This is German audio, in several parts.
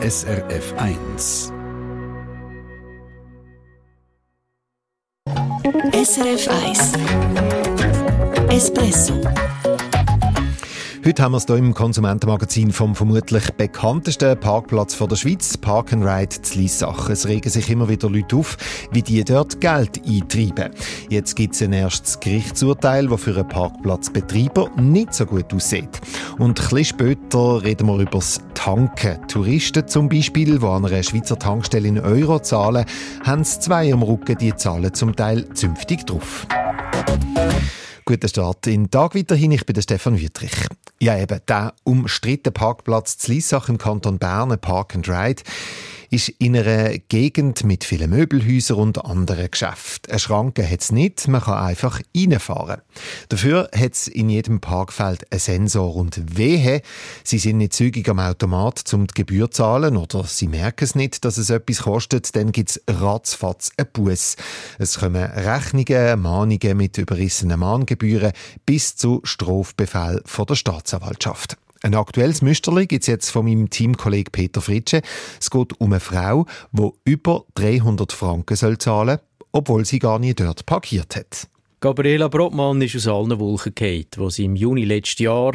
SRF 1. SRF 1 Espresso. Heute haben wir es hier im Konsumentenmagazin vom vermutlich bekanntesten Parkplatz der Schweiz, Park and Ride Lyssach. Es regen sich immer wieder Leute auf, wie die dort Geld eintreiben. Jetzt gibt es ein erstes Gerichtsurteil, das für einen Parkplatzbetreiber nicht so gut aussieht. Und ein bisschen später reden wir über das Tanken. Touristen zum Beispiel, die an einer Schweizer Tankstelle in Euro zahlen, haben es 2 am Rücken, die zahlen zum Teil zünftig drauf. Guten Start in den Tag weiterhin. Ich bin der Stefan Wüthrich. Ja, eben, der umstrittene Parkplatz Lyssach im Kanton Bern, Park and Ride, ist in einer Gegend mit vielen Möbelhäusern und anderen Geschäften. Eine Schranke hat es nicht, man kann einfach reinfahren. Dafür hat es in jedem Parkfeld einen Sensor und wehe, sie sind nicht zügig am Automat, um die Gebühr zu zahlen, oder sie merken es nicht, dass es etwas kostet, dann gibt es ratzfatz einen Buss. Es kommen Rechnungen, Mahnungen mit überrissenen Mahngebühren bis zu Strafbefehl von der Staatsanwaltschaft. Ein aktuelles Müsterli gibt es jetzt von meinem Teamkollegen Peter Fritsche. Es geht um eine Frau, die über 300 Franken zahlen soll, obwohl sie gar nicht dort parkiert hat. Gabriela Brotmann ist aus allen Wolken gefallen, wo sie im Juni letzten Jahr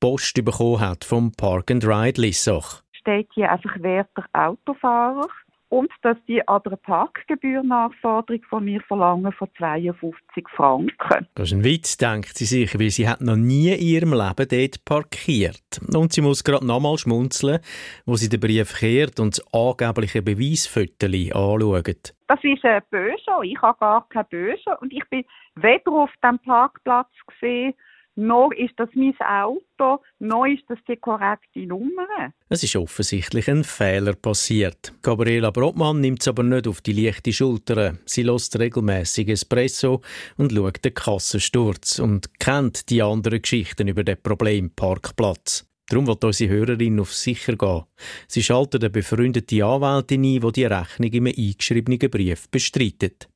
Post bekommen hat vom Park and Ride Lyssach. Steht hier einfach werter Autofahrer und dass die an der Parkgebührnachforderung von mir verlangen von 52 Franken. Das ist ein Witz, denkt sie sich, weil sie hat noch nie in ihrem Leben dort parkiert. Und sie muss gerade nochmal schmunzeln, wo sie den Brief kehrt und das angebliche Beweisfoto anschaut. Das ist ein Böschel, ich habe gar keinen Böschel und ich bin weder auf dem Parkplatz gesehen, noch ist das mein Auto, noch ist das die korrekte Nummer. Es ist offensichtlich ein Fehler passiert. Gabriela Brotmann nimmt es aber nicht auf die leichte Schulter. Sie lässt regelmässig Espresso und schaut den Kassensturz und kennt die anderen Geschichten über den Problemparkplatz. Darum will unsere Hörerin auf sicher gehen. Sie schaltet eine befreundete Anwältin ein, die die Rechnung im eingeschriebenen Brief bestreitet.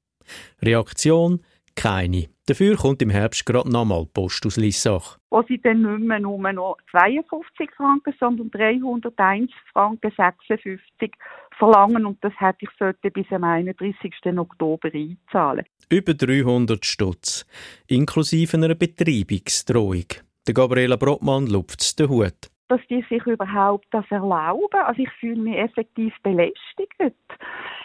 Reaktion? Keine. Dafür kommt im Herbst gerade nochmal Post aus Lyssach. Wo sie dann nicht mehr nur noch 52 Franken, sondern 301,56 Franken verlangen. Und das hätte ich sollte bis am 31. Oktober einzahlen. Über 300 Stutz, inklusive einer Betreibungsdrohung. Der Gabriela Brotmann lupft den Hut. Dass die sich überhaupt das erlauben. Also ich fühle mich effektiv belästigt.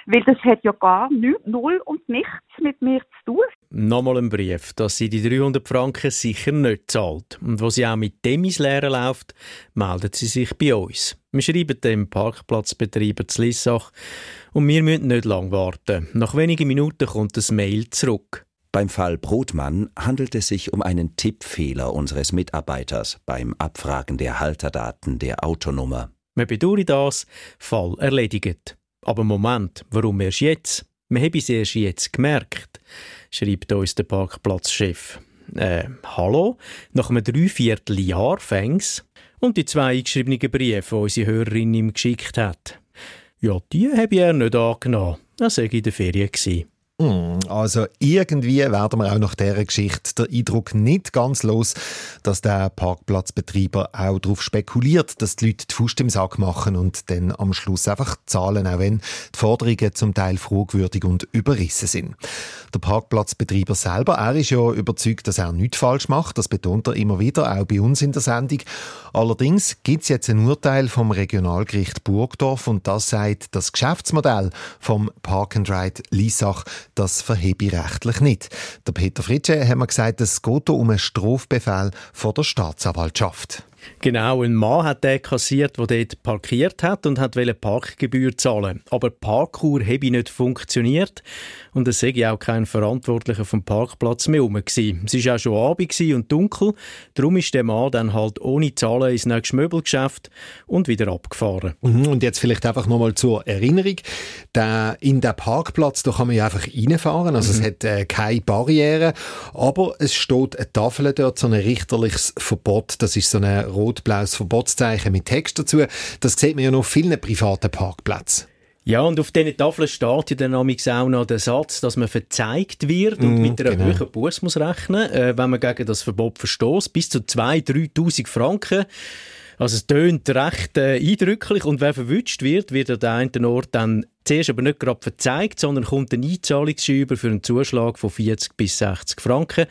Weil das hat ja gar null und nichts mit mir zu tun. Nochmal ein Brief, dass sie die 300 Franken sicher nicht zahlt. Und wo sie auch mit dem ins Leere läuft, meldet sie sich bei uns. Wir schreiben dem Parkplatzbetreiber zu Lyssach und wir müssen nicht lange warten. Nach wenigen Minuten kommt das Mail zurück. Beim Fall Brotmann handelt es sich um einen Tippfehler unseres Mitarbeiters beim Abfragen der Halterdaten der Autonummer. Wir bedauern das, Fall erledigt. Aber Moment, warum erst jetzt? Wir haben es erst jetzt gemerkt, schreibt uns der Parkplatzchef. Hallo, nach einem 3/4 Jahr fängt's und die 2 eingeschriebenen Briefe, die unsere Hörerin ihm geschickt hat. Ja, die habe ich nicht angenommen. Das war in der Ferien. Also irgendwie werden wir auch nach dieser Geschichte den Eindruck nicht ganz los, dass der Parkplatzbetreiber auch darauf spekuliert, dass die Leute die Faust im Sack machen und dann am Schluss einfach zahlen, auch wenn die Forderungen zum Teil fragwürdig und überrissen sind. Der Parkplatzbetreiber selber, er ist ja überzeugt, dass er nichts falsch macht, das betont er immer wieder, auch bei uns in der Sendung. Allerdings gibt es jetzt ein Urteil vom Regionalgericht Burgdorf und das sagt, das Geschäftsmodell vom Park and Ride Lyssach, das verhebe ich rechtlich nicht. Der Peter Fritsche hat mir gesagt, es geht um einen Strafbefehl von der Staatsanwaltschaft. Genau, ein Mann hat den kassiert, der dort parkiert hat und wollte Parkgebühr zahlen. Aber die Parkour habe nicht funktioniert und es sei auch kein Verantwortlicher vom Parkplatz mehr herum. Es war auch schon Abend und dunkel, darum ist der Mann dann halt ohne Zahlen ins nächste Möbelgeschäft und wieder abgefahren. Und jetzt vielleicht einfach nochmal zur Erinnerung. In den Parkplatz da kann man ja einfach reinfahren, also es hat keine Barriere, aber es steht eine Tafel dort, so ein richterliches Verbot, das ist so eine rot-blaues Verbotszeichen mit Text dazu. Das sieht man ja noch auf vielen privaten Parkplätzen. Ja, und auf diesen Tafeln steht ja dann auch noch der Satz, dass man verzeigt wird und mit einer hohen Busse muss rechnen, wenn man gegen das Verbot verstößt, bis zu 2'000–3'000 Franken. Also es tönt recht eindrücklich, und wer verwünscht wird, wird an den einen Ort dann zuerst aber nicht gerade verzeigt, sondern kommt eine Einzahlungsschein über für einen Zuschlag von 40 bis 60 Franken.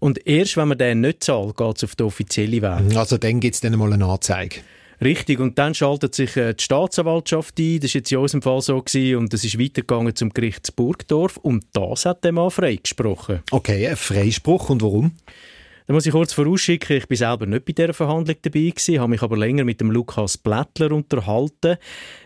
Und erst wenn man den nicht zahlt, geht es auf den offiziellen Weg. Also dann gibt es dann mal eine Anzeige. Richtig, und dann schaltet sich die Staatsanwaltschaft ein, das war jetzt in unserem Fall so, und es ist weitergegangen zum Gericht Burgdorf, und das hat der Mann freigesprochen. Okay, ein Freispruch, und warum? Da muss ich kurz vorausschicken, ich war selber nicht bei dieser Verhandlung dabei, habe mich aber länger mit dem Lukas Plättler unterhalten.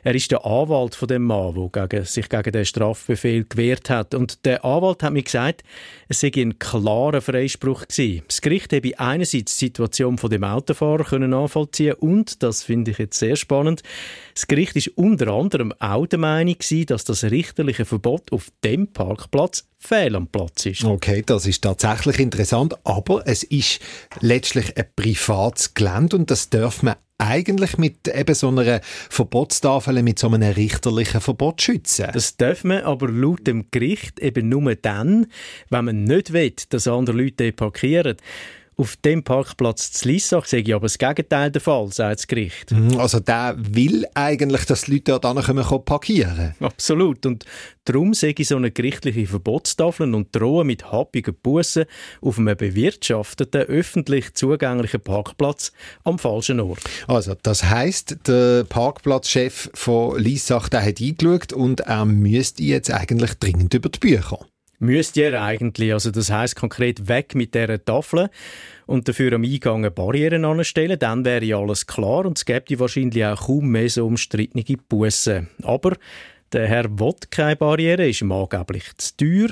Er ist der Anwalt von dem Mann, der sich gegen den Strafbefehl gewehrt hat. Und der Anwalt hat mir gesagt, es sei ein klarer Freispruch gewesen. Das Gericht habe einerseits die Situation des Autofahrers nachvollziehen können, und, das finde ich jetzt sehr spannend, das Gericht ist unter anderem auch der Meinung gewesen, dass das richterliche Verbot auf dem Parkplatz fehl am Platz ist. Okay, das ist tatsächlich interessant, aber es ist letztlich ein privates Gelände, und das darf man eigentlich mit eben so einer Verbotstafel, mit so einem richterlichen Verbot schützen. Das darf man aber laut dem Gericht eben nur dann, wenn man nicht will, dass andere Leute parkieren. Auf dem Parkplatz zu Lyssach sage ich aber das Gegenteil der Fall, sagt das Gericht. Also der will eigentlich, dass die Leute dort hinkommen, parkieren. Absolut. Und darum sage ich so eine gerichtliche Verbotstafeln und drohen mit happigen Bussen auf einem bewirtschafteten, öffentlich zugänglichen Parkplatz am falschen Ort. Also das heisst, der Parkplatzchef von Lyssach, der hat eingeschaut, und er müsste jetzt eigentlich dringend über die Bücher. Müsst ihr eigentlich, also das heisst konkret weg mit dieser Tafel und dafür am Eingang eine Barriere anstellen, dann wäre alles klar und es gäbe wahrscheinlich auch kaum mehr so umstrittene Bussen. Aber der Herr will keine Barriere, ist ihm angeblich zu teuer.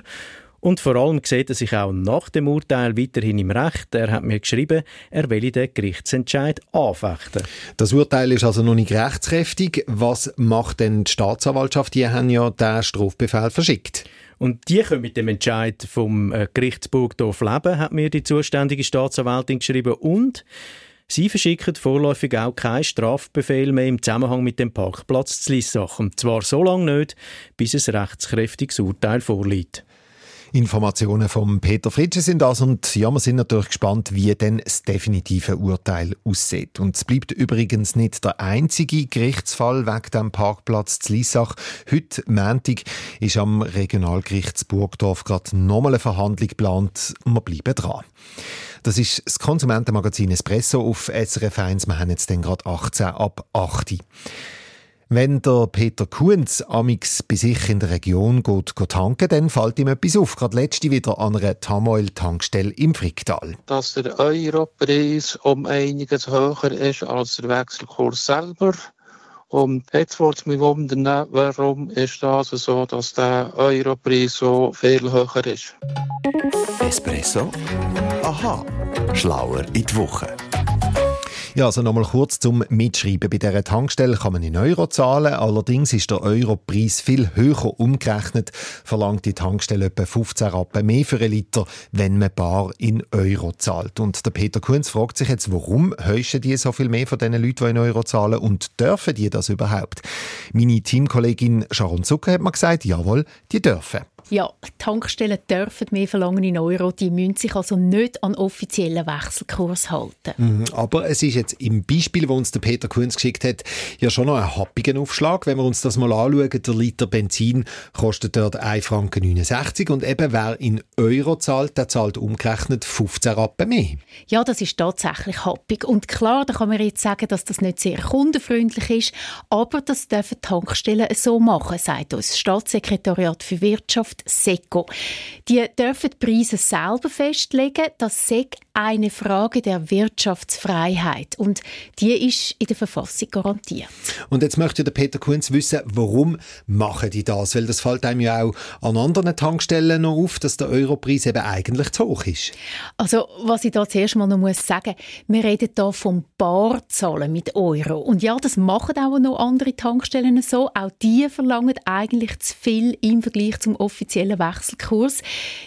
Und vor allem sieht er sich auch nach dem Urteil weiterhin im Recht. Er hat mir geschrieben, er will den Gerichtsentscheid anfechten. Das Urteil ist also noch nicht rechtskräftig. Was macht denn die Staatsanwaltschaft? Die haben ja den Strafbefehl verschickt. Und die können mit dem Entscheid vom Gericht Burgdorf leben, hat mir die zuständige Staatsanwältin geschrieben. Und sie verschicken vorläufig auch keinen Strafbefehl mehr im Zusammenhang mit dem Parkplatz zu Lyssach. Und zwar so lange nicht, bis ein rechtskräftiges Urteil vorliegt. Informationen von Peter Fritsche sind das, und ja, wir sind natürlich gespannt, wie denn das definitive Urteil aussieht. Und es bleibt übrigens nicht der einzige Gerichtsfall wegen dem Parkplatz zu Lyssach. Heute, Montag, ist am Regionalgericht Burgdorf gerade nochmal eine Verhandlung geplant. Wir bleiben dran. Das ist das Konsumentenmagazin «Espresso» auf SRF 1. Wir haben jetzt dann gerade 18 ab 8 Uhr. Wenn der Peter Kunz amix bei sich in der Region geht tanken, dann fällt ihm etwas auf. Gerade letzte wieder an einer Tamoil-Tankstelle im Fricktal. Dass der Europreis um einiges höher ist als der Wechselkurs selber. Und jetzt würde es mich wundern, warum ist das so, dass der Europreis so viel höher ist. Espresso. Aha. Schlauer in die Woche. Ja, also nochmal kurz zum Mitschreiben. Bei dieser Tankstelle kann man in Euro zahlen. Allerdings ist der Europreis viel höher umgerechnet. Verlangt die Tankstelle etwa 15 Rappen mehr für einen Liter, wenn man bar in Euro zahlt. Und der Peter Kunz fragt sich jetzt, warum heischen die so viel mehr von den Leuten, die in Euro zahlen? Und dürfen die das überhaupt? Meine Teamkollegin Sharon Zucker hat mir gesagt, jawohl, die dürfen. Ja, Tankstellen dürfen mehr verlangen in Euro. Die müssen sich also nicht an offiziellen Wechselkurs halten. Aber es ist jetzt im Beispiel, das uns der Peter Kunz geschickt hat, ja schon noch ein happigen Aufschlag. Wenn wir uns das mal anschauen, der Liter Benzin kostet dort 1,69 Franken. Und eben, wer in Euro zahlt, der zahlt umgerechnet 15 Rappen mehr. Ja, das ist tatsächlich happig. Und klar, da kann man jetzt sagen, dass das nicht sehr kundenfreundlich ist. Aber das dürfen Tankstellen so machen, sagt uns das Staatssekretariat für Wirtschaft, SECO. Die dürfen die Preise selber festlegen. Das sei eine Frage der Wirtschaftsfreiheit. Und die ist in der Verfassung garantiert. Und jetzt möchte der Peter Kunz wissen, warum machen die das? Weil das fällt einem ja auch an anderen Tankstellen noch auf, dass der Europreis eben eigentlich zu hoch ist. Also, was ich da zuerst mal noch sagen muss, wir reden hier vom Barzahlen mit Euro. Und ja, das machen auch noch andere Tankstellen so. Auch die verlangen eigentlich zu viel im Vergleich zum offiziellen Wechselkurs.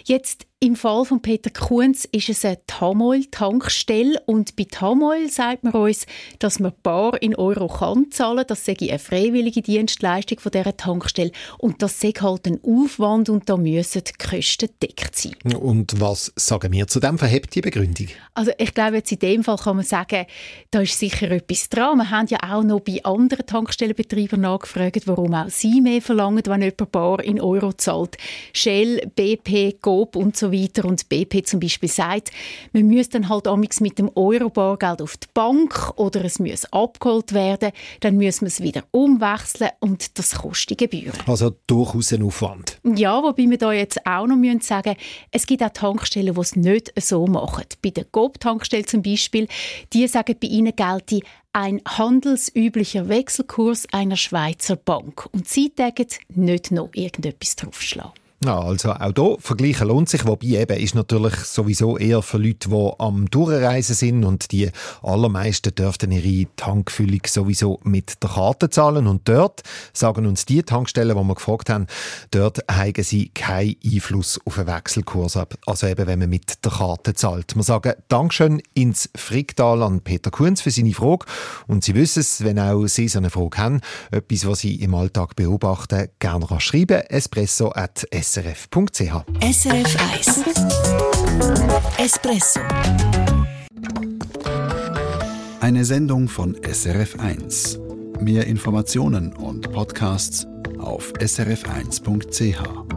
Jetzt Im Fall von Peter Kunz ist es eine Tamoil-Tankstelle und bei Tamoil sagt man uns, dass man bar in Euro kann zahlen, das sei eine freiwillige Dienstleistung von dieser Tankstelle und das sei halt ein Aufwand und da müssen die Kosten gedeckt sein. Und was sagen wir zu dem? Verhebt die Begründung? Also ich glaube, jetzt in dem Fall kann man sagen, da ist sicher etwas dran. Wir haben ja auch noch bei anderen Tankstellenbetreibern nachgefragt, warum auch sie mehr verlangen, wenn jemand bar in Euro zahlt. Shell, BP, Coop und so weiter. Und BP zum Beispiel sagt, man müsse dann halt amigs mit dem Euro-Bargeld auf die Bank oder es müsse abgeholt werden, dann müsse man es wieder umwechseln und das kostet Gebühren. Also durchaus ein Aufwand. Ja, wobei wir da jetzt auch noch sagen müssen, es gibt auch Tankstellen, die es nicht so machen. Bei der Coop-Tankstelle zum Beispiel, die sagen, bei ihnen gelte ein handelsüblicher Wechselkurs einer Schweizer Bank. Und sie denken, nicht noch irgendetwas draufschlagen. Ja, also auch hier vergleichen lohnt sich, wobei eben ist natürlich sowieso eher für Leute, die am Durchreisen sind und die allermeisten dürften ihre Tankfüllung sowieso mit der Karte zahlen und dort, sagen uns die Tankstellen, die wir gefragt haben, dort haben sie keinen Einfluss auf den Wechselkurs ab, also eben wenn man mit der Karte zahlt. Wir sagen Dankeschön ins Fricktal an Peter Kunz für seine Frage und Sie wissen es, wenn auch Sie so eine Frage haben, etwas, was Sie im Alltag beobachten, gerne schreiben, espresso@srf.ch. SRF 1 Espresso. Eine Sendung von SRF 1. Mehr Informationen und Podcasts auf srf1.ch.